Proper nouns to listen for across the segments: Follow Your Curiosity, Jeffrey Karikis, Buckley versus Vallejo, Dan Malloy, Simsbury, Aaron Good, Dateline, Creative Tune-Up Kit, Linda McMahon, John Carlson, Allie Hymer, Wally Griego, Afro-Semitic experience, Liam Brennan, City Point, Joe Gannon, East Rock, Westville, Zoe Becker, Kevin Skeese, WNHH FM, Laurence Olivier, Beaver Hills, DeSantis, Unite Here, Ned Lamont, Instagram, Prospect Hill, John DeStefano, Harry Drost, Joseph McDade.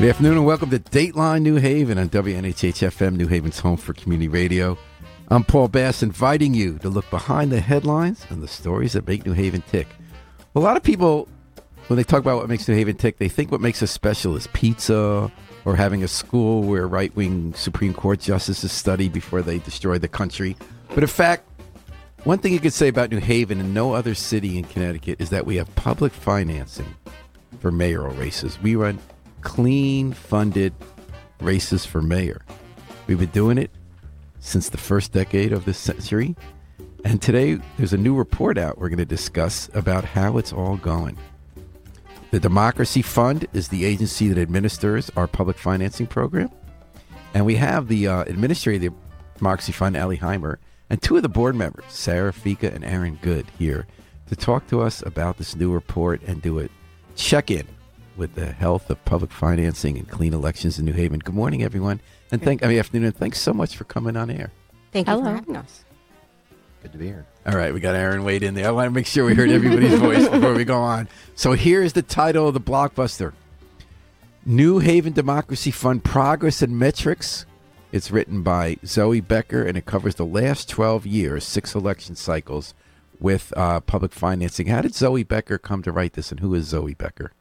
Good afternoon and welcome to Dateline New Haven on WNHH FM, New Haven's home for community radio. I'm Paul Bass, inviting you to look behind the headlines and the stories that make New Haven tick. A lot of people, when they talk about what makes New Haven tick, they think what makes us special is pizza or having a school where right-wing Supreme Court justices study before they destroy the country. But in fact, one thing you could say about New Haven and no other city in Connecticut is that we have public financing for mayoral races. We run clean funded races for mayor. We've been doing it since the first decade of this century, and today there's a new report out we're going to discuss about how it's all going. The Democracy Fund is the agency that administers our public financing program, and we have the administrator of the Democracy Fund, Allie Hymer, and two of the board members, Sarah Fika and Aaron Good, here to talk to us about this new report and do a check-in with the health of public financing and clean elections in New Haven. Good morning, everyone. And afternoon, and thanks so much for coming on air. Thank you for having us. Good to be here. All right, we got Aaron Wade in there. I want to make sure we heard everybody's voice before we go on. So here's the title of the blockbuster. New Haven Democracy Fund Progress and Metrics. It's written by Zoe Becker, and it covers the last 12 years, 6 election cycles with public financing. How did Zoe Becker come to write this, and who is Zoe Becker?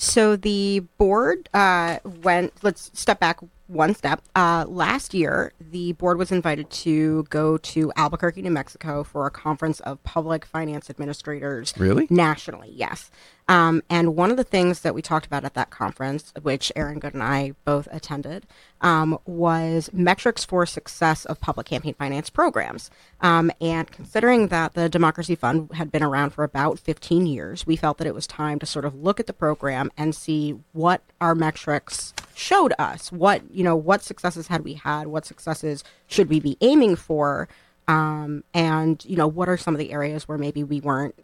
So the board let's step back one step. Last year, the board was invited to go to Albuquerque, New Mexico for a conference of public finance administrators. Really? Nationally, yes. And one of the things that we talked about at that conference, which Aaron Good and I both attended, was metrics for success of public campaign finance programs. And considering that the Democracy Fund had been around for about 15 years, we felt that it was time to sort of look at the program and see what our metrics showed us. What successes had we had? What successes should we be aiming for? And what are some of the areas where maybe we weren't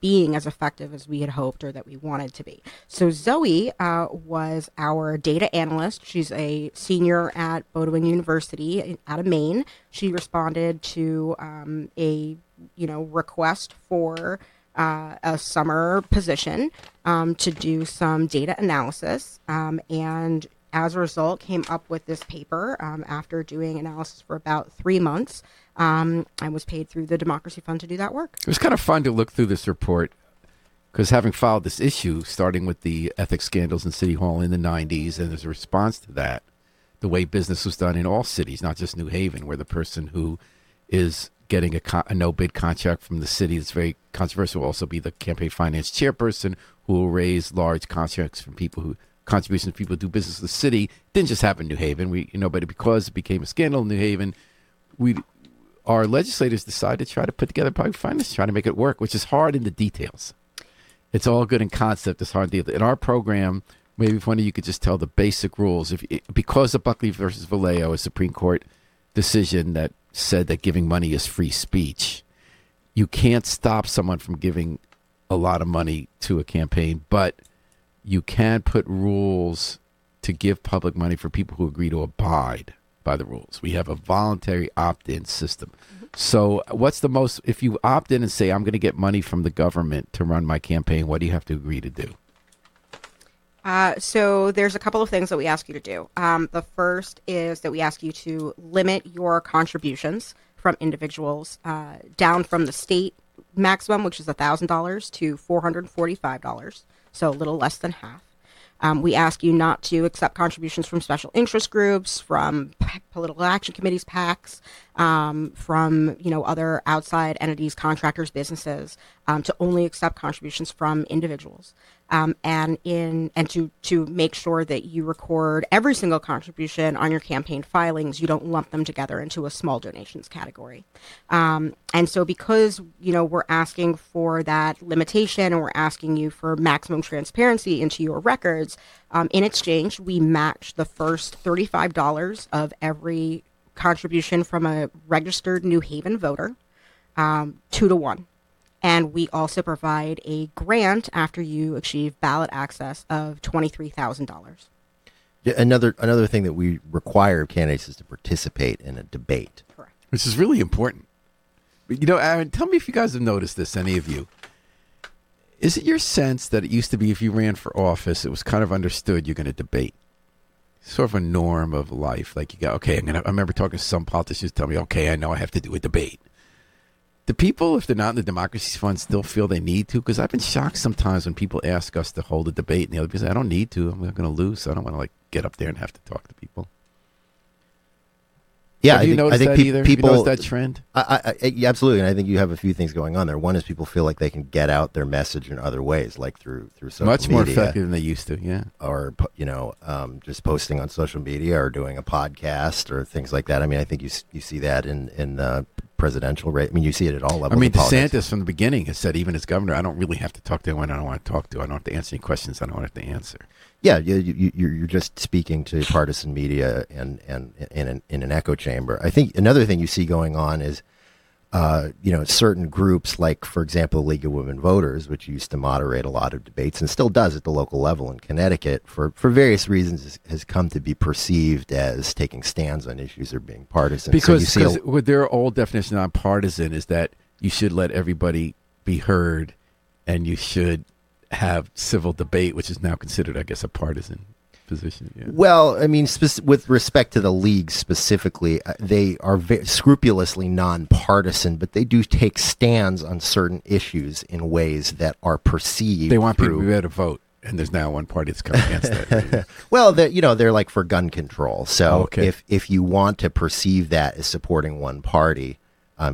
being as effective as we had hoped or that we wanted to be. So Zoe was our data analyst. She's a senior at Bowdoin University out of Maine. She responded to a request for a summer position to do some data analysis, and as a result came up with this paper after doing analysis for about 3 months. I was paid through the Democracy Fund to do that work. It was kind of fun to look through this report because having followed this issue, starting with the ethics scandals in City Hall in the 90s, and as a response to that, the way business was done in all cities, not just New Haven, where the person who is getting a no-bid contract from the city that's very controversial will also be the campaign finance chairperson who will raise large contracts from people who contributions from people who do business in the city. It didn't just happen in New Haven, but because it became a scandal in New Haven, our legislators decided to try to put together public finance, try to make it work, which is hard in the details. It's all good in concept. It's hard to deal with. In our program, maybe if one of you could just tell the basic rules. Because of Buckley versus Vallejo, a Supreme Court decision that said that giving money is free speech, you can't stop someone from giving a lot of money to a campaign, but you can put rules to give public money for people who agree to abide by the rules. We have a voluntary opt-in system. Mm-hmm. So what's the most, if you opt in and say, I'm going to get money from the government to run my campaign, what do you have to agree to do? So there's a couple of things that we ask you to do. The first is that we ask you to limit your contributions from individuals down from the state maximum, which is $1,000, to $445, so a little less than half. We ask you not to accept contributions from special interest groups, from political action committees, PACs, from other outside entities, contractors, businesses, to only accept contributions from individuals, and to make sure that you record every single contribution on your campaign filings. You don't lump them together into a small donations category. And so because we're asking for that limitation and we're asking you for maximum transparency into your records, in exchange we match the first $35 of every contribution from a registered New Haven voter 2-1. And we also provide a grant after you achieve ballot access of $23,000. Another thing that we require of candidates is to participate in a debate. Correct. Which is really important. Aaron, tell me if you guys have noticed this, any of you. Is it your sense that it used to be if you ran for office, it was kind of understood you're going to debate? sort of a norm of life. Like you got, okay, I remember talking to some politicians tell me, okay, I know I have to do a debate. Do people, if they're not in the Democracy Fund, still feel they need to? Because I've been shocked sometimes when people ask us to hold a debate, and the other people say, I don't need to. I'm not going to lose. So I don't want to like get up there and have to talk to people. Yeah, I think people notice that trend. I absolutely, and I think you have a few things going on there. One is people feel like they can get out their message in other ways, like through social media, much more effective than they used to. Yeah, or just posting on social media or doing a podcast or things like that. I mean, I think you see that in presidential race. I mean, you see it at all levels. I mean, DeSantis from the beginning has said, even as governor, I don't really have to talk to anyone I don't want to talk to. I don't have to answer any questions I don't have to answer. Yeah, you're just speaking to partisan media and in an echo chamber. I think another thing you see going on is, certain groups like, for example, League of Women Voters, which used to moderate a lot of debates and still does at the local level in Connecticut, for various reasons, has come to be perceived as taking stands on issues or being partisan. Because with their old definition of nonpartisan is that you should let everybody be heard and you should have civil debate, which is now considered, I guess, a partisan position. Yeah. Well, I mean, with respect to the league specifically, they are scrupulously nonpartisan, but they do take stands on certain issues in ways that are perceived. They want people to be able to vote, and there's now one party that's come against that. Well, they're like for gun control. So if you want to perceive that as supporting one party,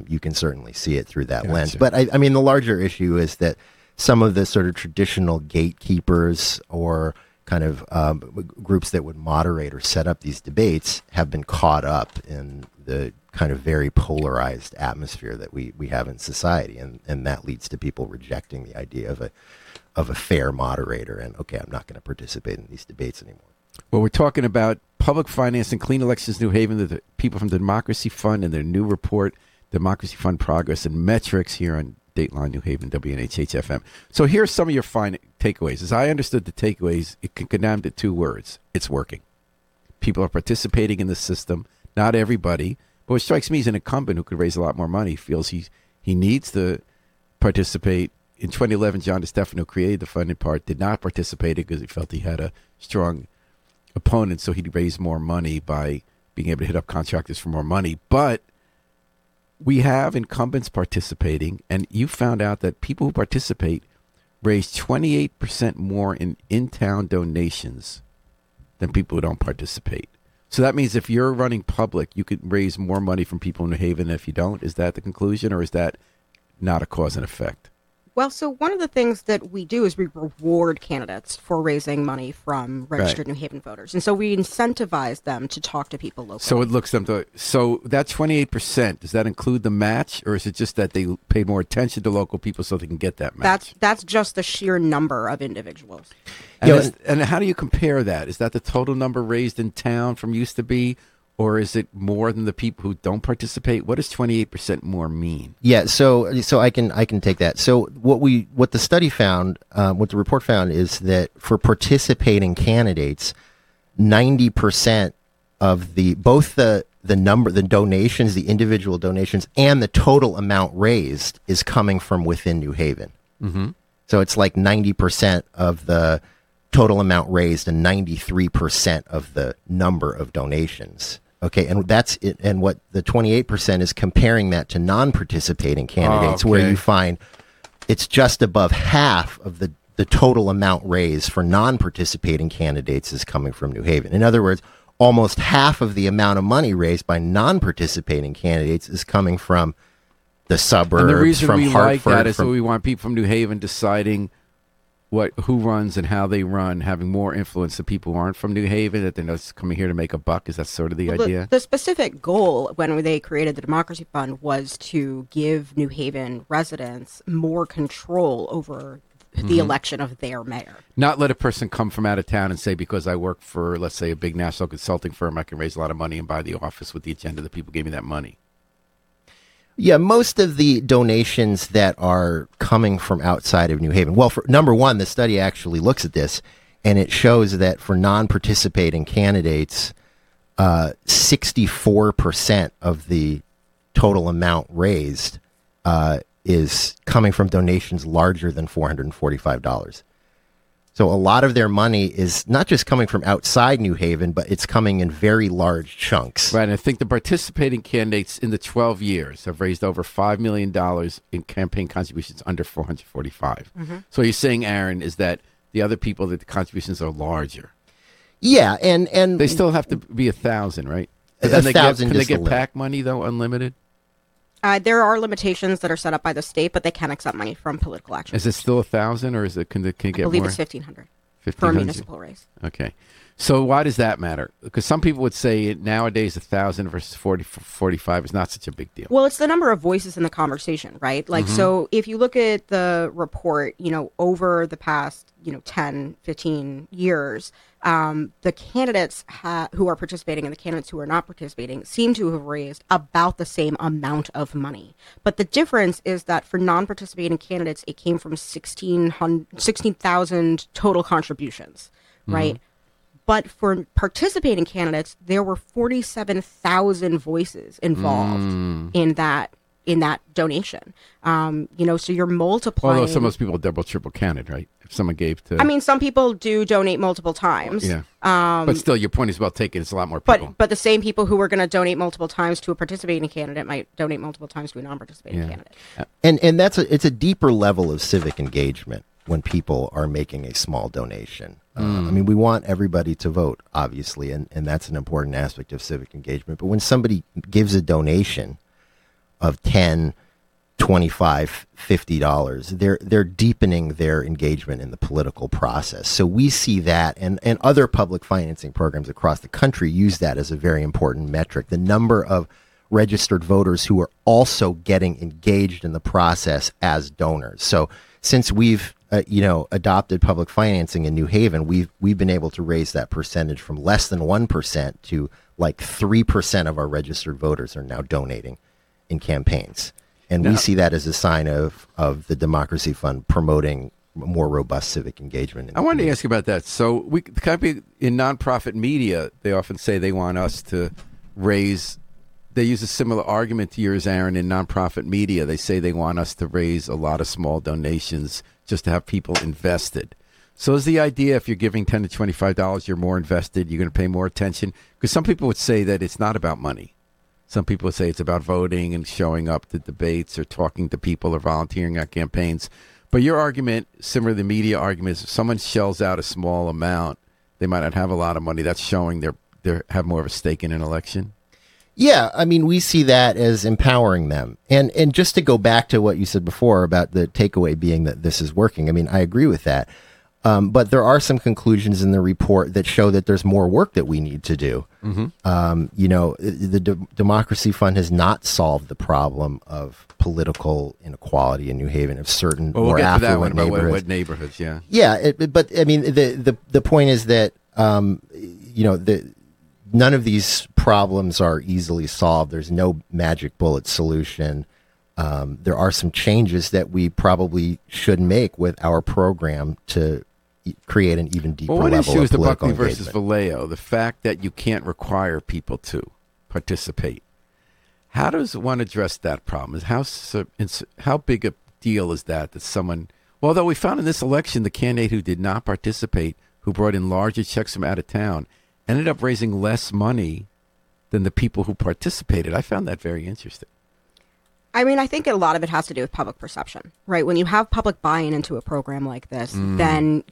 you can certainly see it through that lens. But I mean, the larger issue is that some of the sort of traditional gatekeepers or kind of groups that would moderate or set up these debates have been caught up in the kind of very polarized atmosphere that we have in society, and that leads to people rejecting the idea of a fair moderator. And okay, I'm not going to participate in these debates anymore. Well, we're talking about public finance and clean elections, New Haven. The people from the Democracy Fund and their new report, Democracy Fund Progress and Metrics, here on Dateline New Haven, WNHH FM. So here's some of your fine takeaways. As I understood the takeaways, it can condemn to two words. It's working. People are participating in the system. Not everybody. But what strikes me is an incumbent who could raise a lot more money feels he needs to participate. In 2011, John DeStefano created the fund in part, did not participate because he felt he had a strong opponent, so he'd raise more money by being able to hit up contractors for more money. But we have incumbents participating, and you found out that people who participate raise 28% more in in-town donations than people who don't participate. So that means if you're running public, you could raise more money from people in New Haven than if you don't. Is that the conclusion, or is that not a cause and effect? Well, so one of the things that we do is we reward candidates for raising money from registered New Haven voters. And so we incentivize them to talk to people locally. So that 28%, does that include the match, or is it just that they pay more attention to local people so they can get that match? That's just the sheer number of individuals. And how do you compare that? Is that the total number raised in town from used to be? Or is it more than the people who don't participate? What does 28% more mean? Yeah, so I can take that. So what the study found, what the report found, is that for participating candidates, 90% of the number, the donations, the individual donations, and the total amount raised is coming from within New Haven. Mm-hmm. So it's like 90% of the total amount raised and 93% of the number of donations. Okay, and that's it. And what the 28% is comparing that to non-participating candidates, where you find it's just above half of the total amount raised for non-participating candidates is coming from New Haven. In other words, almost half of the amount of money raised by non-participating candidates is coming from the suburbs, from Hartford. And the reason we like that is that we want people from New Haven deciding who runs and how they run, having more influence than people who aren't from New Haven, that they're not coming here to make a buck. Is that sort of the idea? The specific goal when they created the Democracy Fund was to give New Haven residents more control over the election of their mayor. Not let a person come from out of town and say, because I work for, let's say, a big national consulting firm, I can raise a lot of money and buy the office with the agenda that people gave me that money. Yeah, most of the donations that are coming from outside of New Haven. Well, for number one, the study actually looks at this, and it shows that for non-participating candidates, 64% of the total amount raised is coming from donations larger than $445. So a lot of their money is not just coming from outside New Haven, but it's coming in very large chunks. Right, and I think the participating candidates in the 12 years have raised over $5 million in campaign contributions under 445. Mm-hmm. So you're saying, Aaron, is that the other people, that the contributions are larger? Yeah, and they still have to be 1,000, right? Can they get PAC money, though, unlimited? There are limitations that are set up by the state, but they can accept money from political action. Is it still 1,000, or is it can it get more? I believe it's 1,500 for a municipal race. Okay, so why does that matter? Because some people would say nowadays 1,000 versus 40, 45 is not such a big deal. Well, it's the number of voices in the conversation, right? Like, mm-hmm. So if you look at the report, over the past 10, 15 years, the candidates who are participating and the candidates who are not participating seem to have raised about the same amount of money. But the difference is that for non-participating candidates, it came from 16,000 total contributions, right? Mm-hmm. But for participating candidates, there were 47,000 voices involved in that donation. So you're multiplying. Although some of those people double, triple counted, right? If someone gave to... I mean, some people do donate multiple times. Yeah. But still, your point is well taken. It's a lot more people. But the same people who are going to donate multiple times to a participating candidate might donate multiple times to a non-participating candidate. And it's a deeper level of civic engagement when people are making a small donation. We want everybody to vote, obviously, and that's an important aspect of civic engagement. But when somebody gives a donation of $10, $25, $50, they're deepening their engagement in the political process. So we see that, and other public financing programs across the country use that as a very important metric. The number of registered voters who are also getting engaged in the process as donors. So since we've adopted public financing in New Haven, we've been able to raise that percentage from less than 1% to like 3% of our registered voters are now donating in campaigns. And we see that as a sign of the Democracy Fund promoting more robust civic engagement. I wanted to ask you about that. So in nonprofit media, they often say they want us to raise, they use a similar argument to yours, Aaron, in nonprofit media. They say they want us to raise a lot of small donations just to have people invested. So is the idea if you're giving $10 to $25, you're more invested, you're going to pay more attention? Because some people would say that it's not about money. Some people say it's about voting and showing up to debates or talking to people or volunteering at campaigns. But your argument, similar to the media argument, is if someone shells out a small amount, they might not have a lot of money. That's showing they have more of a stake in an election. Yeah, we see that as empowering them. And just to go back to what you said before about the takeaway being that this is working, I agree with that. But there are some conclusions in the report that show that there's more work that we need to do. Mm-hmm. The Democracy Fund has not solved the problem of political inequality in New Haven of certain more affluent neighborhoods. About what neighborhoods, yeah. Yeah, the point is that, none of these problems are easily solved. There's no magic bullet solution. There are some changes that we probably should make with our program to create an even deeper level of political engagement. Well, what issue is the Buckley versus Vallejo? The fact that you can't require people to participate. How does one address that problem? How big a deal is that someone... Well, although we found in this election the candidate who did not participate, who brought in larger checks from out of town, ended up raising less money than the people who participated. I found that very interesting. I think a lot of it has to do with public perception, right? When you have public buy-in into a program like this, then,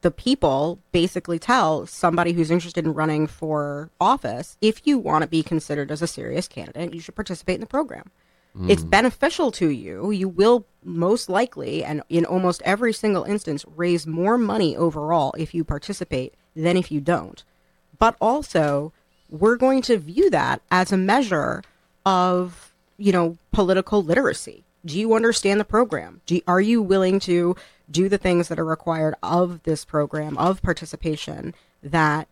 the people basically tell somebody who's interested in running for office, if you want to be considered as a serious candidate, you should participate in the program. Mm. It's beneficial to you. You will most likely, and in almost every single instance, raise more money overall if you participate than if you don't. But also, we're going to view that as a measure of political literacy. Do you understand the program? Are you willing to do the things that are required of this program, of participation that,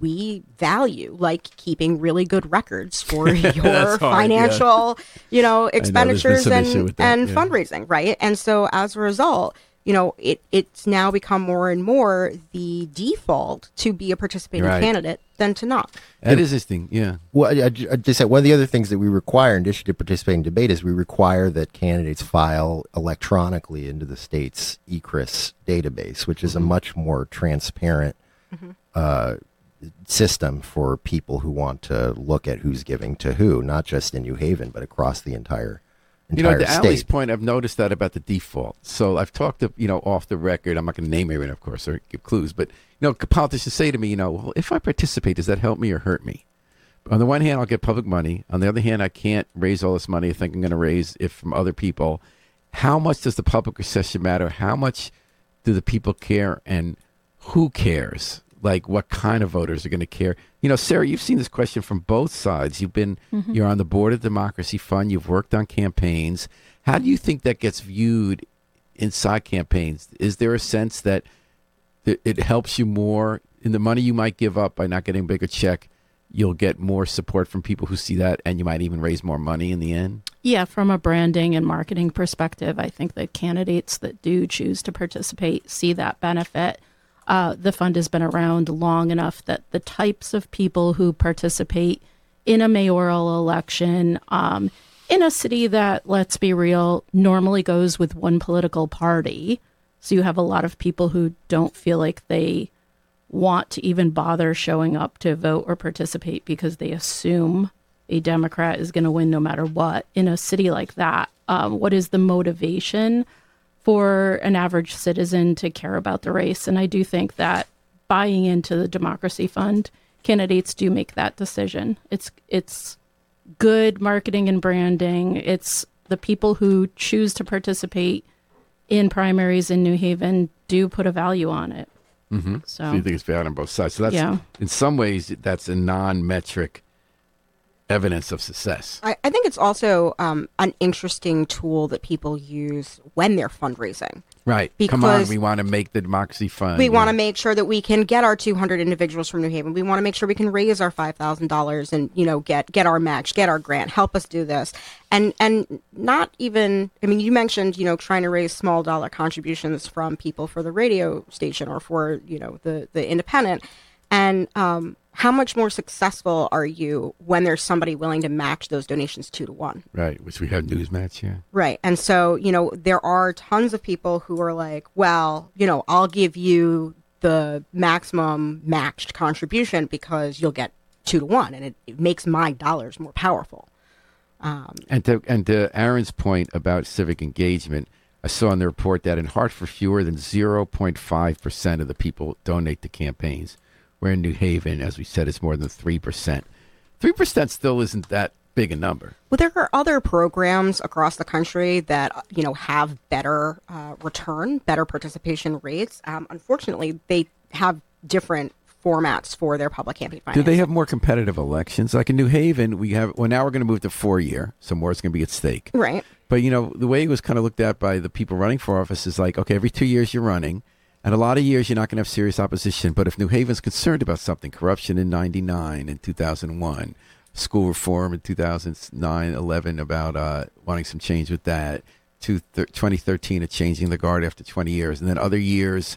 we value, like keeping really good records for your financial, expenditures and fundraising, right? And so as a result, you know, it's now become more and more the default to be a participating candidate than to not. That is this thing, yeah. Well, I just said one of the other things that we require in addition to participating in debate is we require that candidates file electronically into the state's ECRIS database, which is a much more transparent system for people who want to look at who's giving to who, not just in New Haven, but across the entire state. Allie's point, I've noticed that about the default. So I've talked to, off the record, I'm not going to name everyone, of course, or give clues, but, politicians say to me, well, if I participate, does that help me or hurt me? On the one hand, I'll get public money. On the other hand, I can't raise all this money I think I'm going to raise if from other people. How much does the public perception matter? How much do the people care? And who cares? Like, what kind of voters are going to care? Sarah, you've seen this question from both sides. You've been, you're on the board of Democracy Fund. You've worked on campaigns. How do you think that gets viewed inside campaigns? Is there a sense that it helps you more in the money you might give up by not getting a bigger check? You'll get more support from people who see that, and you might even raise more money in the end? Yeah, from a branding and marketing perspective, I think the candidates that do choose to participate see that benefit. The fund has been around long enough that the types of people who participate in a mayoral election in a city that, let's be real, normally goes with one political party. So you have a lot of people who don't feel like they want to even bother showing up to vote or participate because they assume a Democrat is going to win no matter what. In a city like that, what is the motivation for an average citizen to care about the race? And I do think that buying into the Democracy Fund, candidates do make that decision. It's good marketing and branding. It's the people who choose to participate in primaries in New Haven do put a value on it. Mm-hmm. So you think it's valid on both sides. So that's, in some ways, that's a non-metric evidence of success. I think it's also an interesting tool that people use when they're fundraising. Right. Because come on, we want to make the Democracy Fund. We want to make sure that we can get our 200 individuals from New Haven. We want to make sure we can raise our $5,000 and, get our match, get our grant, help us do this. And not even, I mean, you mentioned, trying to raise small dollar contributions from people for the radio station or for, the independent. And how much more successful are you when there's somebody willing to match those donations 2-to-1? Right, which we have news match here. Right. And so, there are tons of people who are like, well, I'll give you the maximum matched contribution because you'll get 2-to-1. And it makes my dollars more powerful. And to Aaron's point about civic engagement, I saw in the report that in Hartford, fewer than 0.5% of the people donate to campaigns. We're in New Haven, as we said, it's more than 3%. 3% still isn't that big a number. Well, there are other programs across the country that, have better return, better participation rates. Unfortunately, they have different formats for their public campaign financing. Do they have more competitive elections? Like in New Haven, now we're going to move to 4-year, so more is going to be at stake. Right. But, the way it was kind of looked at by the people running for office is like, okay, every 2 years you're running. And a lot of years, you're not going to have serious opposition. But if New Haven's concerned about something, corruption in 99 and 2001, school reform in 2009, 11 about wanting some change with that, 2013 of changing the guard after 20 years. And then other years,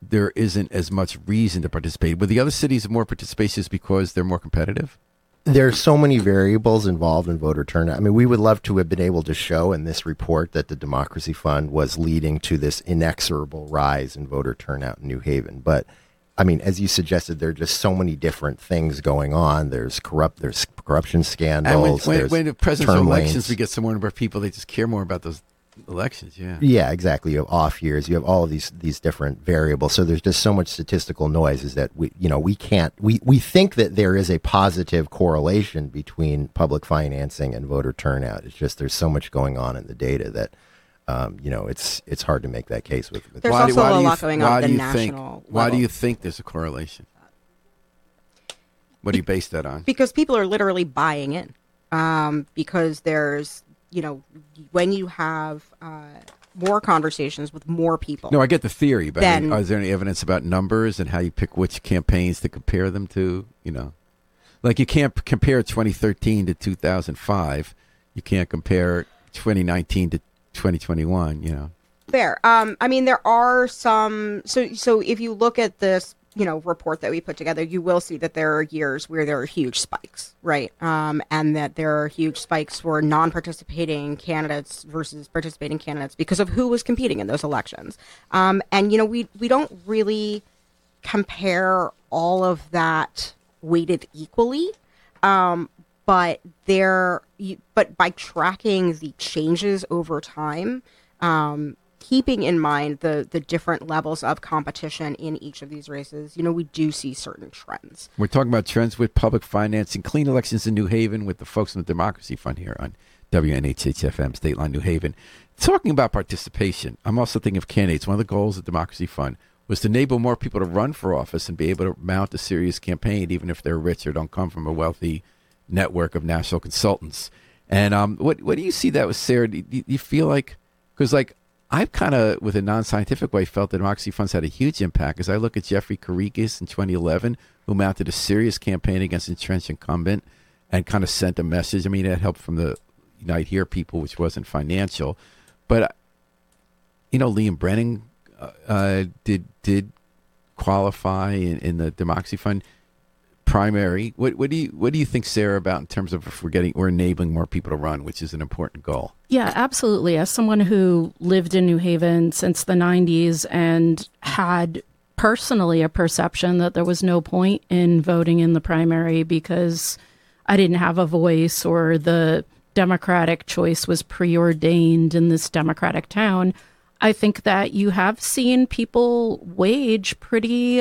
there isn't as much reason to participate. But the other cities have more participation is because they're more competitive? There are so many variables involved in voter turnout. I mean, we would love to have been able to show in this report that the Democracy Fund was leading to this inexorable rise in voter turnout in New Haven. But, I mean, as you suggested, there are just so many different things going on. There's corruption scandals. And when the presidential elections, we get some more number of people, they just care more about those elections, yeah. Yeah, exactly. You have off years. You have all of these different variables. So there's just so much statistical noise is that we think that there is a positive correlation between public financing and voter turnout. It's just there's so much going on in the data that it's hard to make that case with There's also a lot going on at the national level. Why do you think there's a correlation? What do you base that on? Because people are literally buying in. Because there's when you have more conversations with more people. No, I get the theory, but is there any evidence about numbers and how you pick which campaigns to compare them to? Like you can't compare 2013 to 2005. You can't compare 2019 to 2021, Fair. I mean, there are some. So if you look at this, report that we put together, you will see that there are years where there are huge spikes, right? And that there are huge spikes for non-participating candidates versus participating candidates because of who was competing in those elections. And, we don't really compare all of that weighted equally. But by tracking the changes over time, keeping in mind the different levels of competition in each of these races, we do see certain trends. We're talking about trends with public finance and clean elections in New Haven with the folks in the Democracy Fund here on WNHH FM, Dateline New Haven. Talking about participation, I'm also thinking of candidates. One of the goals of the Democracy Fund was to enable more people to run for office and be able to mount a serious campaign, even if they're rich or don't come from a wealthy network of national consultants. And what do you see that with Sarah? Do you feel like, because I've kind of, with a non-scientific way, felt that Democracy Fund's had a huge impact. As I look at Jeffrey Karikis in 2011, who mounted a serious campaign against entrenched incumbent and kind of sent a message. I mean, it helped from the Unite Here people, which wasn't financial. But, Liam Brennan did qualify in the Democracy Fund primary. What do you think, Sarah, about in terms of if we're enabling more people to run, which is an important goal? Yeah, absolutely. As someone who lived in New Haven since the 90s and had personally a perception that there was no point in voting in the primary because I didn't have a voice or the Democratic choice was preordained in this Democratic town, I think that you have seen people wage pretty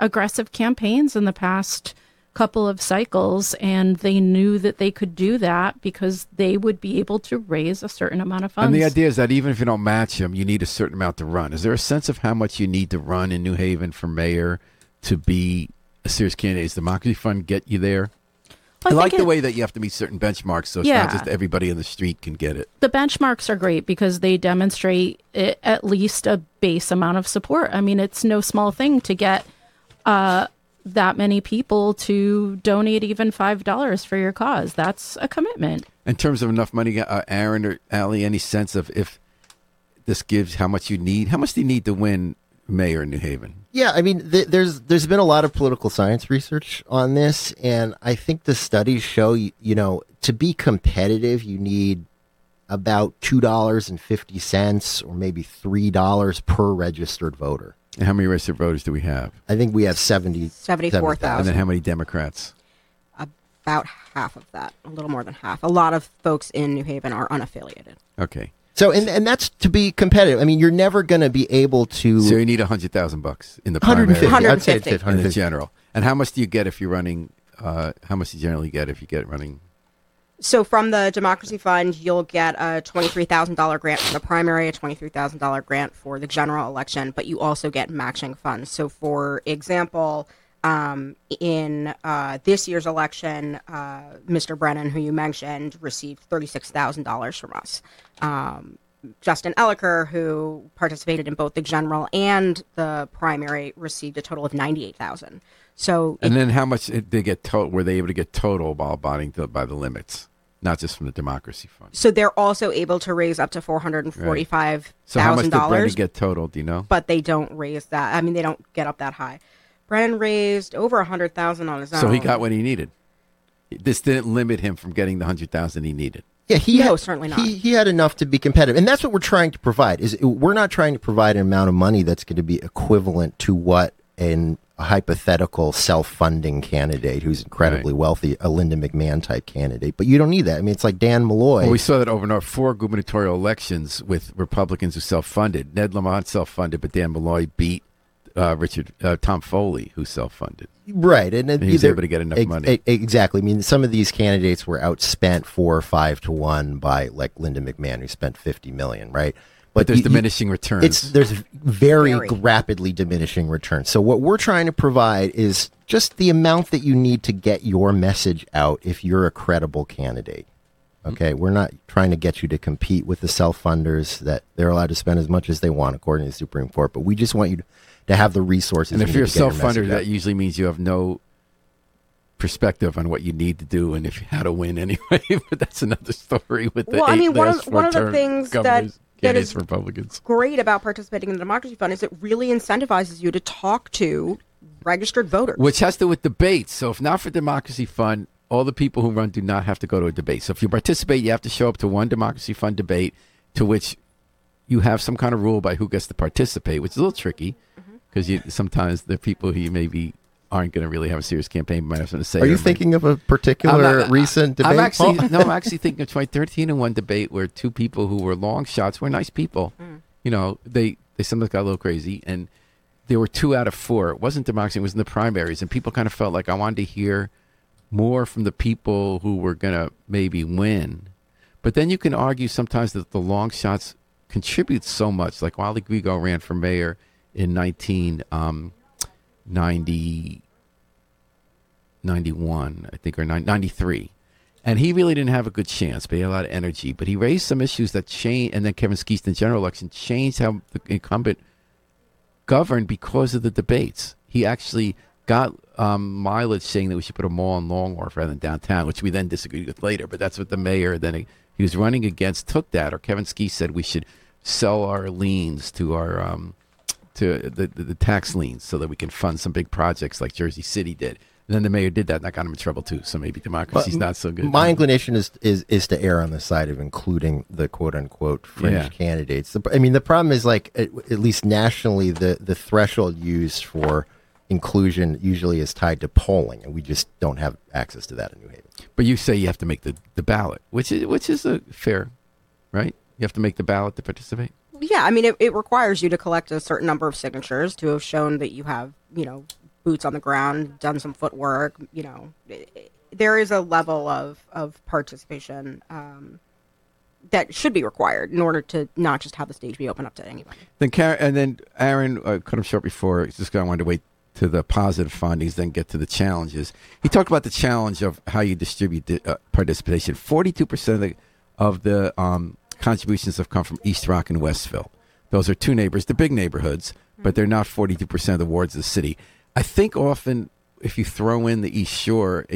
aggressive campaigns in the past couple of cycles, and they knew that they could do that because they would be able to raise a certain amount of funds. And the idea is that even if you don't match them, you need a certain amount to run. Is there a sense of how much you need to run in New Haven for mayor to be a serious candidate? Does the Democracy Fund get you there? I like the way that you have to meet certain benchmarks, so it's not just everybody in the street can get it. The benchmarks are great because they demonstrate at least a base amount of support. I mean, it's no small thing to get that many people to donate even $5 for your cause. That's a commitment. In terms of enough money, Aaron or Allie, any sense of if this gives how much you need? How much do you need to win mayor in New Haven? Yeah, I mean, there's been a lot of political science research on this, and I think the studies show, to be competitive, you need about $2.50 or maybe $3 per registered voter. And how many registered voters do we have? I think we have 74,000. And then how many Democrats? About half of that, a little more than half. A lot of folks in New Haven are unaffiliated. Okay. So, and that's to be competitive. I mean, you're never going to be able to... So you need $100,000 in the primary. $150,000 in the general. And how much do you get if you're running... how much do you generally get if you get running... So from the Democracy Fund, you'll get a $23,000 grant for the primary, a $23,000 grant for the general election, but you also get matching funds. So for example... in this year's election, Mr. Brennan, who you mentioned, received $36,000 from us. Justin Elicker, who participated in both the general and the primary, received a total of $98,000. So, then how much did they get total? Were they able to get total while abiding by the limits? Not just from the Democracy Fund. So they're also able to raise up to $445,000. Right. So how much did Brennan get total? Do you know? But they don't raise that. I mean, they don't get up that high. Brennan raised over $100,000 on his own. So he got what he needed. This didn't limit him from getting the $100,000 he needed. Yeah, certainly not. He had enough to be competitive, and that's what we're trying to provide. We're not trying to provide an amount of money that's going to be equivalent to what a hypothetical self-funding candidate who's incredibly wealthy, a Linda McMahon type candidate. But you don't need that. I mean, it's like Dan Malloy. Well, we saw that over in our four gubernatorial elections with Republicans who self-funded. Ned Lamont self-funded, but Dan Malloy beat Tom Foley, who self-funded. Right. And he was able to get enough money. Exactly. I mean, some of these candidates were outspent 4 or 5 to 1 by Linda McMahon, who spent $50 million, right? But there's diminishing returns. There's very rapidly diminishing returns. So what we're trying to provide is just the amount that you need to get your message out if you're a credible candidate. Okay, we're not trying to get you to compete with the self-funders that they're allowed to spend as much as they want, according to the Supreme Court. But we just want you to have the resources. And if you're a self-funder, that usually means you have no perspective on what you need to do and how to win anyway. But that's another story with the governors. Well, I mean, one of the things that That is Republicans. Great about participating in the Democracy Fund is it really incentivizes you to talk to registered voters. Which has to do with debates. So if not for Democracy Fund, all the people who run do not have to go to a debate. So if you participate, you have to show up to one Democracy Fund debate to which you have some kind of rule by who gets to participate, which is a little tricky because sometimes the people who you maybe aren't going to really have a serious campaign might have something to say. Are you thinking of a particular recent debate? I'm actually thinking of 2013 in one debate where two people who were long shots were nice people. Mm. You know, they sometimes got a little crazy, and there were 2 out of 4. It wasn't Democracy, it was in the primaries, and people kind of felt like I wanted to hear more from the people who were going to maybe win. But then you can argue sometimes that the long shots contribute so much. Like Wally Griego ran for mayor in 1991, I think, or 93. And he really didn't have a good chance, but he had a lot of energy. But he raised some issues that changed, and then Kevin Skeese in the general election changed how the incumbent governed because of the debates. He actually got mileage saying that we should put a mall in Long Wharf rather than downtown, which we then disagreed with later, but that's what the mayor then he was running against took that, or Kevin Skeese said we should sell our liens to our to the tax liens so that we can fund some big projects like Jersey City did. And then the mayor did that, and that got him in trouble too. So maybe democracy's not so good. My inclination is to err on the side of including the quote unquote fringe candidates. I mean, the problem is like at least nationally, the threshold used for inclusion usually is tied to polling, and we just don't have access to that in New Haven. But you say you have to make the ballot, which is a fair, right? You have to make the ballot to participate? Yeah, I mean, it requires you to collect a certain number of signatures to have shown that you have, you know, boots on the ground, done some footwork, you know. There is a level of participation that should be required in order to not just have the stage be open up to anybody. Then Aaron cut him short before, just because I wanted to wait to the positive findings, then get to the challenges. He talked about the challenge of how you distribute participation. 42% of the contributions have come from East Rock and Westville. Those are two neighbors, the big neighborhoods, but they're not 42% of the wards of the city. I think often if you throw in the East Shore,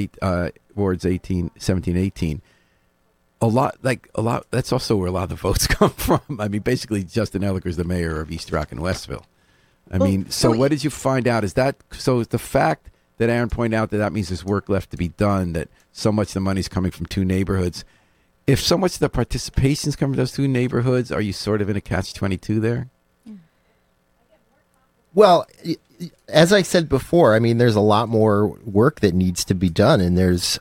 wards 18, 17, 18, a lot, that's also where a lot of the votes come from. I mean, basically Justin Elicker is the mayor of East Rock and Westville. So what did you find out? Is the fact that Aaron pointed out that means there's work left to be done, that so much of the money's coming from two neighborhoods. If so much of the participation's coming from those two neighborhoods, are you sort of in a catch-22 there? Well, as I said before, I mean, there's a lot more work that needs to be done, and there's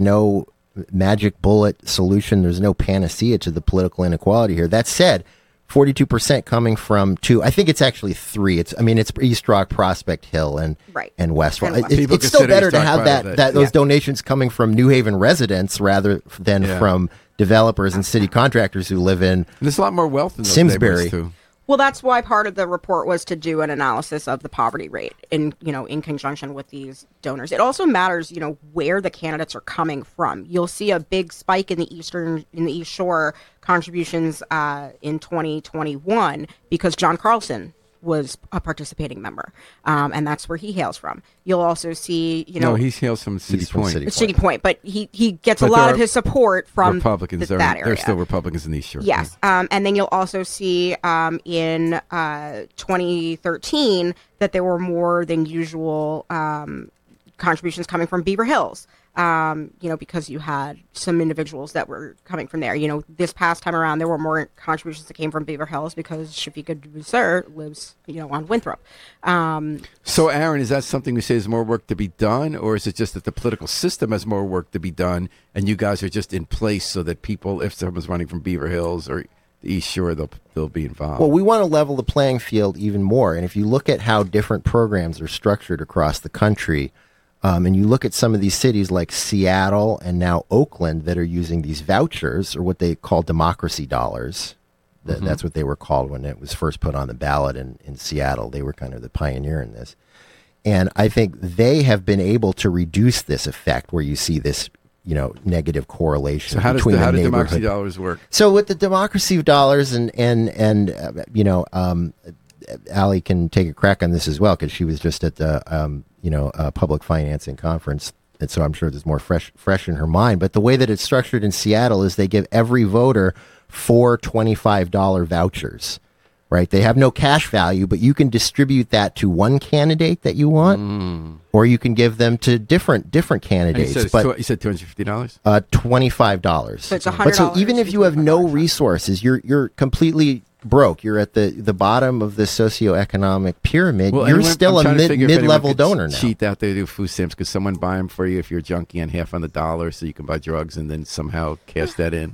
no magic bullet solution. There's no panacea to the political inequality here. That said, 42% coming from two. I think it's actually three. It's East Rock, Prospect Hill, and Westville. It's still better to have those donations coming from New Haven residents rather than from developers and city contractors who live in. And there's a lot more wealth in those Simsbury too. Well, that's why part of the report was to do an analysis of the poverty rate in conjunction with these donors. It also matters, you know, where the candidates are coming from. You'll see a big spike in the East Shore contributions in 2021 because John Carlson was a participating member, and that's where he hails from. You'll also see, you know, he hails from City Point, but he gets a lot of his support from Republicans. That area. There's still Republicans in East Shore. Yes, and then you'll also see in 2013 that there were more than usual contributions coming from Beaver Hills. You know, because you had some individuals that were coming from there. You know, this past time around, there were more contributions that came from Beaver Hills because Shafika Duzer lives, you know, on Winthrop. So, Aaron, is that something we say is more work to be done, or is it just that the political system has more work to be done, and you guys are just in place so that people, if someone's running from Beaver Hills or the East Shore, they'll be involved? Well, we want to level the playing field even more, and if you look at how different programs are structured across the country. And you look at some of these cities like Seattle and now Oakland that are using these vouchers, or what they call democracy dollars. That's what they were called when it was first put on the ballot in Seattle. They were kind of the pioneer in this. And I think they have been able to reduce this effect where you see this, you know, negative correlation. So how do democracy dollars work? So with the democracy dollars and Allie can take a crack on this as well, because she was just at the public financing conference, and so I'm sure there's more fresh in her mind. But the way that it's structured in Seattle is they give every voter four $25 vouchers, right? They have no cash value, but you can distribute that to one candidate that you want, or you can give them to different candidates. You said, you said $250? $25. So it's $100. But so even if you have no resources, you're completely broke. You're at the bottom of the socioeconomic pyramid. Well, you're still a mid-level donor now. Cheat out there to do food stamps. Could someone buy them for you if you're junky on half on the dollar, so you can buy drugs and then somehow cash that in?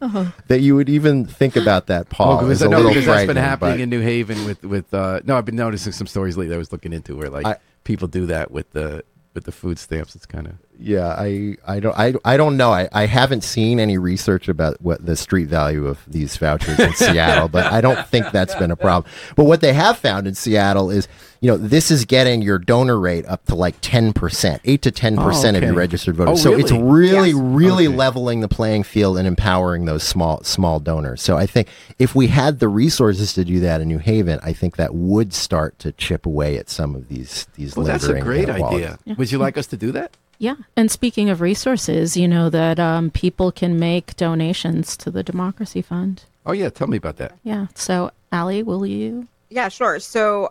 That you would even think about that, Paul. Well, because, because that's been happening in New Haven with no, I've been noticing some stories lately I was looking into where people do that with the food stamps. It's kind of I don't know. I haven't seen any research about what the street value of these vouchers in Seattle, but I don't think that's been a problem. But what they have found in Seattle is, this is getting your donor rate up to like 10%, 8 to 10% of your registered voters. Oh, really? So it's really leveling the playing field and empowering those small donors. So I think if we had the resources to do that in New Haven, I think that would start to chip away at some of these. Well, that's a great idea. Yeah. Would you like us to do that? Yeah. And speaking of resources, you know that people can make donations to the Democracy Fund. Oh, yeah. Tell me about that. Yeah. So, Allie, will you? Yeah, sure. So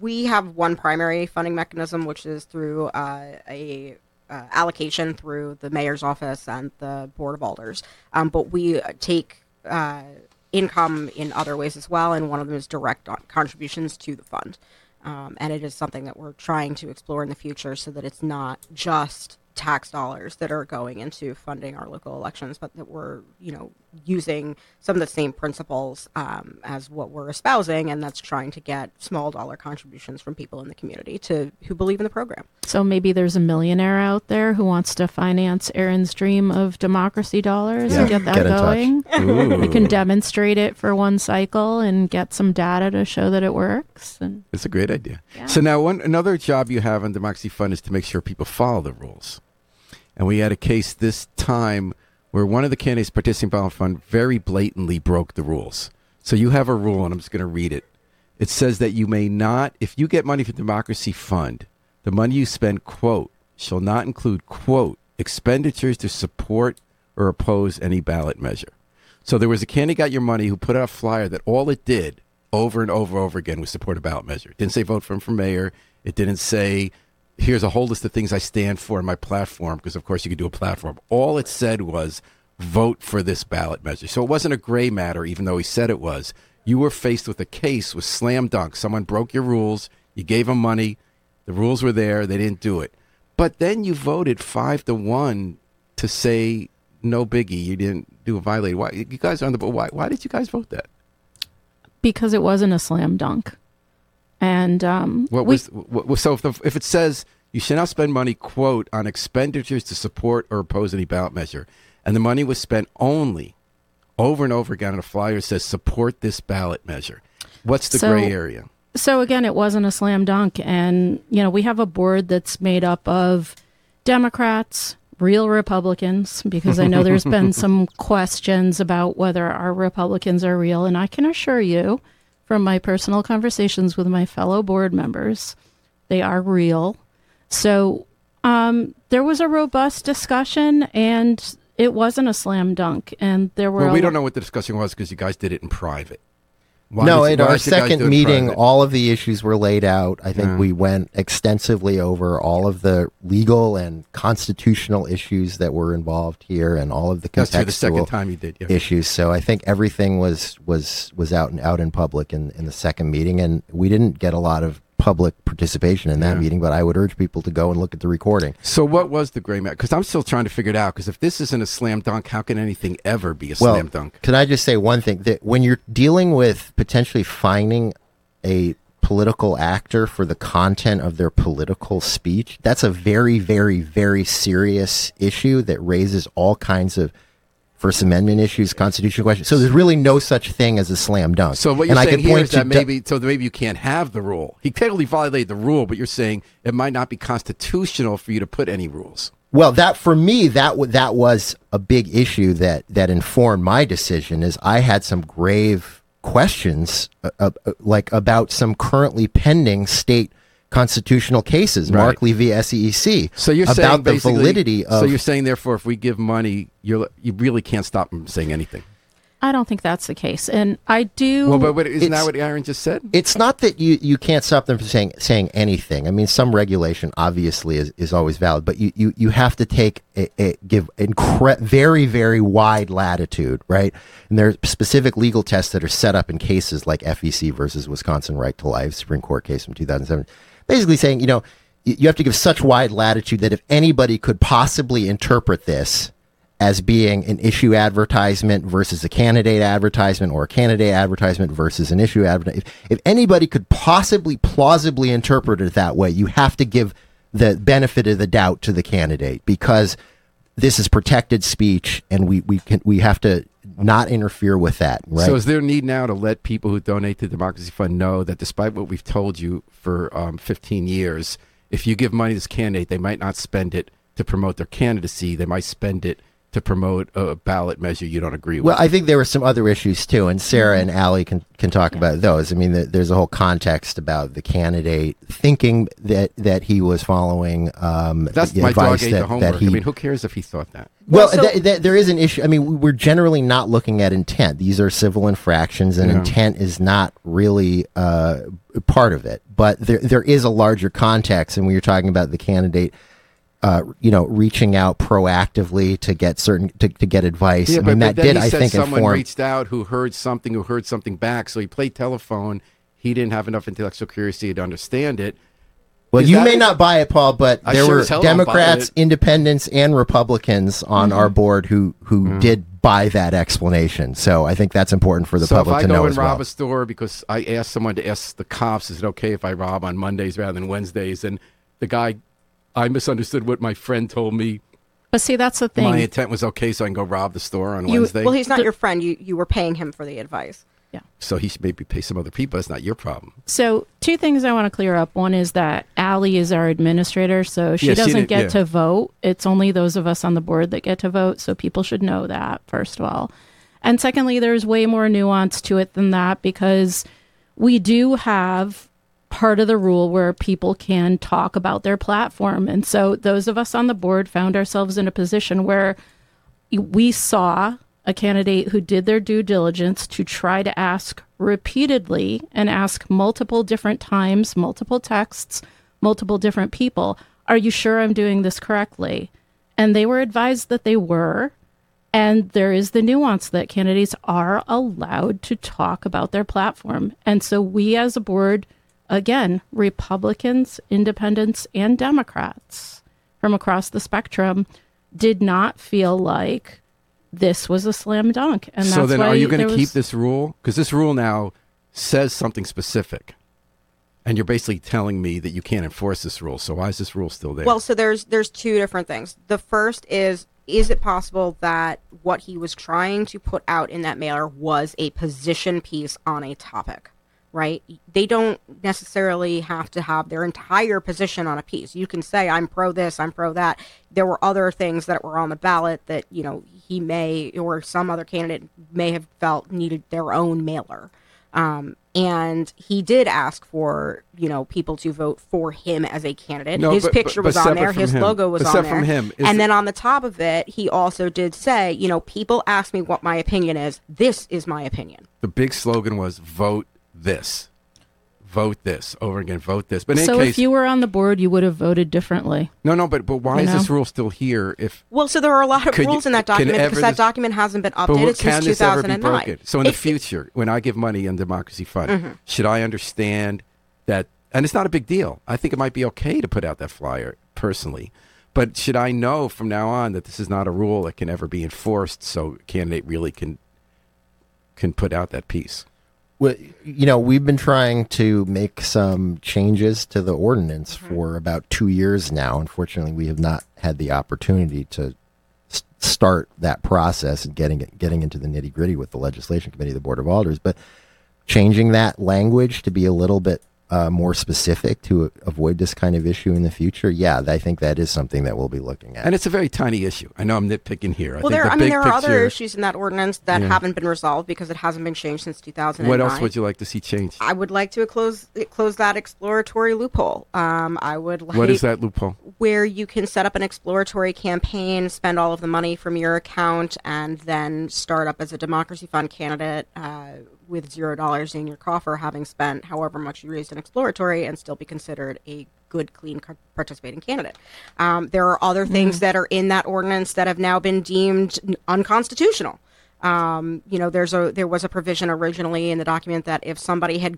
we have one primary funding mechanism, which is through a allocation through the mayor's office and the Board of Alders. But we take income in other ways as well. And one of them is direct contributions to the fund. And it is something that we're trying to explore in the future so that it's not just tax dollars that are going into funding our local elections, but that we're, using some of the same principles as what we're espousing, and that's trying to get small dollar contributions from people in the community who believe in the program. So maybe there's a millionaire out there who wants to finance Aaron's dream of democracy dollars and get that going. We can demonstrate it for one cycle and get some data to show that it works. And it's a great idea. Yeah. So now another job you have on Democracy Fund is to make sure people follow the rules. And we had a case this time where one of the candidates participating in the ballot fund very blatantly broke the rules. So you have a rule, and I'm just going to read it. It says that you may not, if you get money from the Democracy Fund, the money you spend, quote, shall not include, quote, expenditures to support or oppose any ballot measure. So there was a candidate got your money who put out a flyer that all it did over and over again was support a ballot measure. It didn't say vote for him for mayor. It didn't say here's a whole list of things I stand for in my platform, because, of course, you could do a platform. All it said was vote for this ballot measure. So it wasn't a gray matter, even though he said it was. You were faced with a case with slam dunk. Someone broke your rules. You gave them money. The rules were there. They didn't do it. But then you voted 5-1 to say no biggie. You didn't do a violate. Why? You guys are on the board. Why did you guys vote that? Because it wasn't a slam dunk. And if it says you shall not spend money, quote, on expenditures to support or oppose any ballot measure, and the money was spent only over and over again on a flyer that says support this ballot measure, what's the gray area? So again, it wasn't a slam dunk, and we have a board that's made up of Democrats, real Republicans, because I know there's been some questions about whether our Republicans are real, and I can assure you, from my personal conversations with my fellow board members, they are real. So there was a robust discussion, and it wasn't a slam dunk. And there were. Well, we don't know what the discussion was because you guys did it in private. At our second meeting, all of the issues were laid out. I think we went extensively over all of the legal and constitutional issues that were involved here, and all of the contextual issues. So I think everything was out in public in the second meeting, and we didn't get a lot of public participation in that meeting. But I would urge people to go and look at the recording. So what was the gray matter? Because I'm still trying to figure it out. Because if this isn't a slam dunk, how can anything ever be a slam dunk? Can I just say one thing? That when you're dealing with potentially fining a political actor for the content of their political speech, that's a very, very, very serious issue that raises all kinds of First Amendment issues, constitutional questions. So there's really no such thing as a slam dunk. So what you're saying here is that maybe you can't have the rule. He technically violated the rule, but you're saying it might not be constitutional for you to put any rules. Well, that for me, that was a big issue that informed my decision. Is I had some grave questions about some currently pending state constitutional cases, Markley v. SEC. So you're saying about the validity of. So you're saying, therefore, if we give money, you really can't stop them from saying anything. I don't think that's the case. And I do... Well, but isn't that what Aaron just said? It's not that you can't stop them from saying anything. I mean, some regulation obviously is always valid, but you have to take give very, very wide latitude, right? And there are specific legal tests that are set up in cases like F.E.C. versus Wisconsin right to life, Supreme Court case from 2007, basically saying, you have to give such wide latitude that if anybody could possibly interpret this as being an issue advertisement versus a candidate advertisement, or a candidate advertisement versus an issue advertisement. If anybody could possibly plausibly interpret it that way, you have to give the benefit of the doubt to the candidate, because this is protected speech, and we have to not interfere with that. Right? So is there a need now to let people who donate to the Democracy Fund know that despite what we've told you for 15 years, if you give money to this candidate, they might not spend it to promote their candidacy. They might spend it to promote a ballot measure you don't agree with. Well, I think there were some other issues too, and Sarah and Allie can talk about those. I mean, there's a whole context about the candidate thinking that he was following that's my advice dog ate the homework. I mean, who cares if he thought that? Well, there is an issue. I mean, we're generally not looking at intent. These are civil infractions, and intent is not really part of it. But there is a larger context, and when you're talking about the candidate reaching out proactively to get get advice. Yeah, someone reached out who heard something back. So he played telephone. He didn't have enough intellectual curiosity to understand it. Well, you may not buy it, Paul, but there were Democrats, independents, and Republicans on our board who did buy that explanation. So I think that's important for the public to know as well. So if I go and rob a store because I asked someone to ask the cops, is it okay if I rob on Mondays rather than Wednesdays? And the guy, I misunderstood what my friend told me. But see, that's the thing. My intent was okay, so I can go rob the store on Wednesday. Well, he's not your friend. You were paying him for the advice. Yeah. So he should maybe pay some other people. It's not your problem. So two things I want to clear up. One is that Allie is our administrator, so she doesn't get to vote. It's only those of us on the board that get to vote, so people should know that, first of all. And secondly, there's way more nuance to it than that, because we do have part of the rule where people can talk about their platform. And so those of us on the board found ourselves in a position where we saw a candidate who did their due diligence to try to ask repeatedly and ask multiple different times, multiple texts, multiple different people, are you sure I'm doing this correctly? And they were advised that they were. And there is the nuance that candidates are allowed to talk about their platform. And so we as a board, again, Republicans, independents, and Democrats from across the spectrum did not feel like this was a slam dunk. And so then are you going to keep this rule? Because this rule now says something specific. And you're basically telling me that you can't enforce this rule. So why is this rule still there? Well, so there's two different things. The first is it possible that what he was trying to put out in that mailer was a position piece on a topic? Right? They don't necessarily have to have their entire position on a piece. You can say, I'm pro this, I'm pro that. There were other things that were on the ballot that, he may, or some other candidate may have felt needed their own mailer. And he did ask for, people to vote for him as a candidate. No, his picture was on there. His logo was on there. And then on the top of it, he also did say, people ask me what my opinion is. This is my opinion. The big slogan was vote this, vote this, over again, vote this. But in any case, if you were on the board, you would have voted differently. No, but why is this rule still here? So there are a lot of rules in that document because that document hasn't been updated since 2009. So in the future, when I give money in Democracy Fund, should I understand that? And it's not a big deal. I think it might be okay to put out that flyer personally, but should I know from now on that this is not a rule that can ever be enforced? So a candidate really can put out that piece. Well, we've been trying to make some changes to the ordinance for about 2 years now. Unfortunately, we have not had the opportunity to start that process and getting into the nitty-gritty with the Legislation Committee of the Board of Alders. But changing that language to be a little bit more specific to avoid this kind of issue in the future? Yeah, I think that is something that we'll be looking at. And it's a very tiny issue. I know I'm nitpicking here. Well, there are other issues in that ordinance that haven't been resolved because it hasn't been changed since 2009. What else would you like to see changed? I would like to close that exploratory loophole. I would like. What is that loophole? Where you can set up an exploratory campaign, spend all of the money from your account, and then start up as a Democracy Fund candidate with $0 in your coffer, having spent however much you raised in exploratory, and still be considered a good, clean, participating candidate. There are other things that are in that ordinance that have now been deemed unconstitutional. There was a provision originally in the document that if somebody had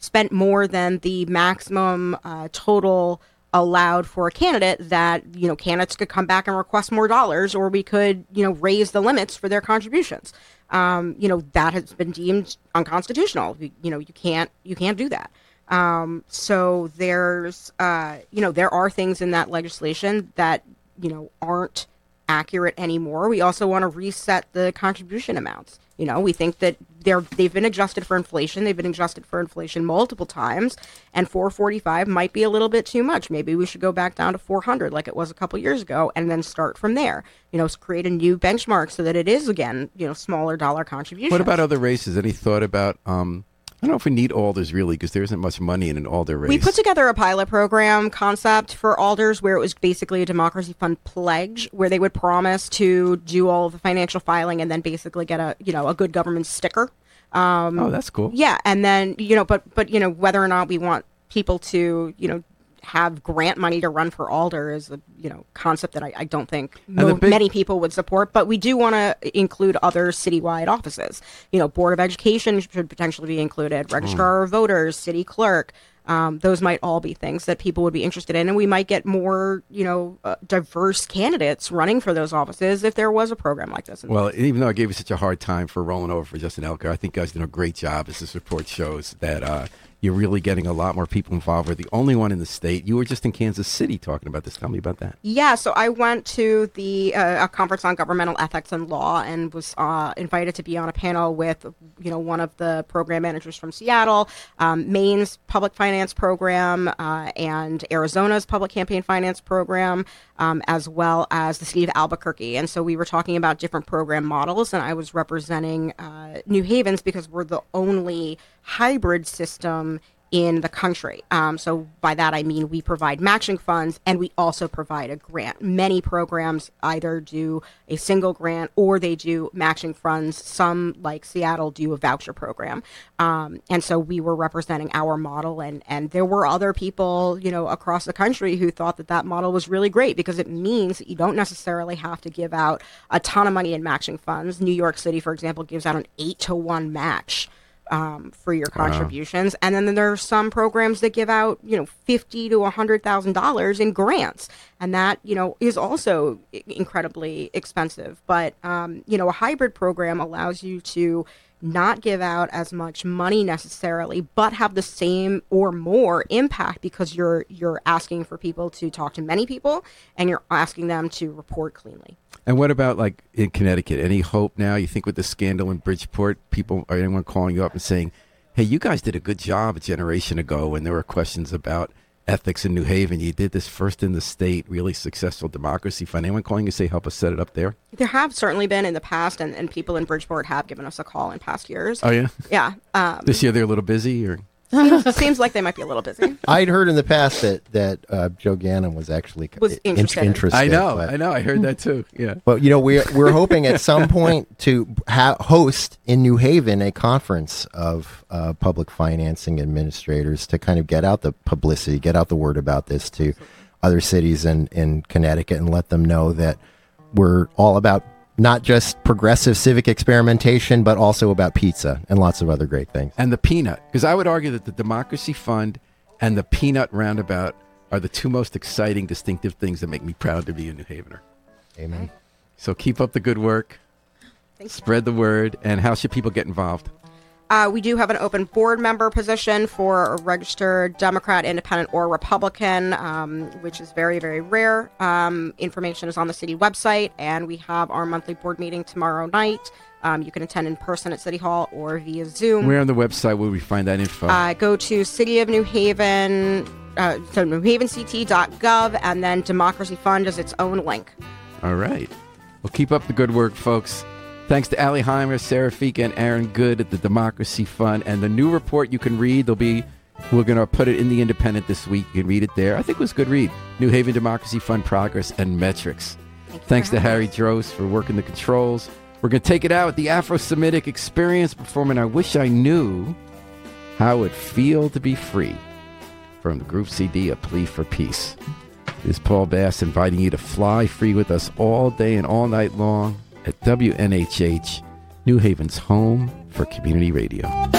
spent more than the maximum total allowed for a candidate, that, you know, candidates could come back and request more dollars, or we could, you know, raise the limits for their contributions. That has been deemed unconstitutional. You can't do that. So there's, there are things in that legislation that, you know, aren't accurate anymore. We also want to reset the contribution amounts. You know, we think that they've been adjusted for inflation. They've been adjusted for inflation multiple times, and 445 might be a little bit too much. Maybe we should go back down to 400 like it was a couple years ago, and then start from there. You know, create a new benchmark so that it is, again, you know, smaller dollar contribution. What about other races? Any thought about? I don't know if we need alders, really, because there isn't much money in an alder race. We put together a pilot program concept for alders where it was basically a Democracy Fund pledge, where they would promise to do all of the financial filing and then basically get a good government sticker. Oh, that's cool. Yeah, and then, you know, but you know, whether or not we want people to, you know, have grant money to run for alder is a, you know, concept that I don't think many people would support, but we do want to include other citywide offices. You know, Board of Education should potentially be included, Registrar of Voters, City Clerk. Those might all be things that people would be interested in, and we might get more, you know, diverse candidates running for those offices if there was a program like this. Well, even though I gave you such a hard time for rolling over for Justin Elicker, I think you guys did a great job, as this report shows, that you're really getting a lot more people involved. We're the only one in the state. You were just in Kansas City talking about this. Tell me about that. Yeah, so I went to the a conference on governmental ethics and law, and was invited to be on a panel with, you know, one of the program managers from Seattle, Maine's public finance program, and Arizona's public campaign finance program, as well as the city of Albuquerque. And so we were talking about different program models, and I was representing New Haven's, because we're the only hybrid system in the country. So by that I mean we provide matching funds and we also provide a grant. Many programs either do a single grant or they do matching funds. Some, like Seattle, do a voucher program. And so we were representing our model, and there were other people, you know, across the country who thought that that model was really great, because it means that you don't necessarily have to give out a ton of money in matching funds. New York City, for example, gives out an 8-to-1 match for your contributions. Wow. And then there are some programs that give out, you know, $50,000 to $100,000 in grants. And that, you know, is also incredibly expensive. But, you know, a hybrid program allows you to not give out as much money necessarily, but have the same or more impact, because you're asking for people to talk to many people, and you're asking them to report cleanly. And what about, like, in Connecticut? Any hope now? You think with the scandal in Bridgeport, people, or anyone calling you up and saying, hey, you guys did a good job a generation ago when there were questions about ethics in New Haven. You did this first in the state, really successful Democracy Fund. Anyone calling you to say, help us set it up there? There have certainly been in the past, and people in Bridgeport have given us a call in past years. Oh, yeah? Yeah. This year they're a little busy, or? Seems like they might be a little busy. I'd heard in the past that Joe Gannon was actually interested. I know. I heard that too. Yeah. But, you know, we're hoping at some point to host in New Haven a conference of public financing administrators to kind of get out the publicity, get out the word about this to other cities in Connecticut, and let them know that we're all about not just progressive civic experimentation, but also about pizza and lots of other great things. And the peanut, because I would argue that the Democracy Fund and the peanut roundabout are the two most exciting, distinctive things that make me proud to be a New Havener. Amen. So keep up the good work. Thanks. Spread the word. And how should people get involved? We do have an open board member position for a registered Democrat, Independent, or Republican, which is very, very rare. Information is on the city website, and we have our monthly board meeting tomorrow night. You can attend in person at City Hall or via Zoom. Where on the website will we find that info? Go to City of New Haven, so newhavenct.gov, and then Democracy Fund is its own link. All right. Well, keep up the good work, folks. Thanks to Allie Hymer, Sarah Fika, and Aaron Good at the Democracy Fund. And the new report you can read, we're going to put it in The Independent this week. You can read it there. I think it was a good read. New Haven Democracy Fund Progress and Metrics. Thanks to Harry Drost for working the controls. We're going to take it out with the Afro-Semitic Experience performing I Wish I Knew How It Feel to Be Free from the group CD, A Plea for Peace. This is Paul Bass inviting you to fly free with us all day and all night long at WNHH, New Haven's home for community radio.